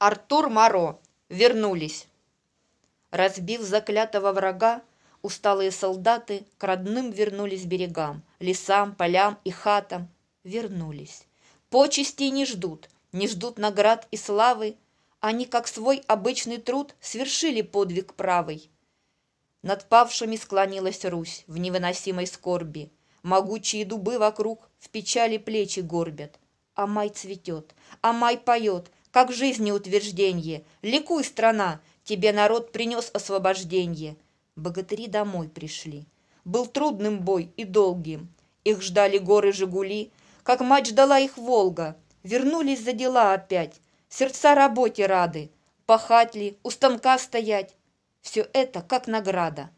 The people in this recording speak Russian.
Артур Моро. Вернулись. Разбив заклятого врага, усталые солдаты к родным вернулись берегам, лесам, полям и хатам. Вернулись. Почестей не ждут, не ждут наград и славы. Они, как свой обычный труд, свершили подвиг правый. Над павшими склонилась Русь в невыносимой скорби. Могучие дубы вокруг в печали плечи горбят. А май цветет, а май поет, как жизни утвержденье. Ликуй, страна, тебе народ принес освобожденье. Богатыри домой пришли. Был трудным бой и долгим. Их ждали горы Жигули, как мать ждала их Волга. Вернулись за дела опять. Сердца работе рады. Пахать ли, у станка стоять. Все это как награда.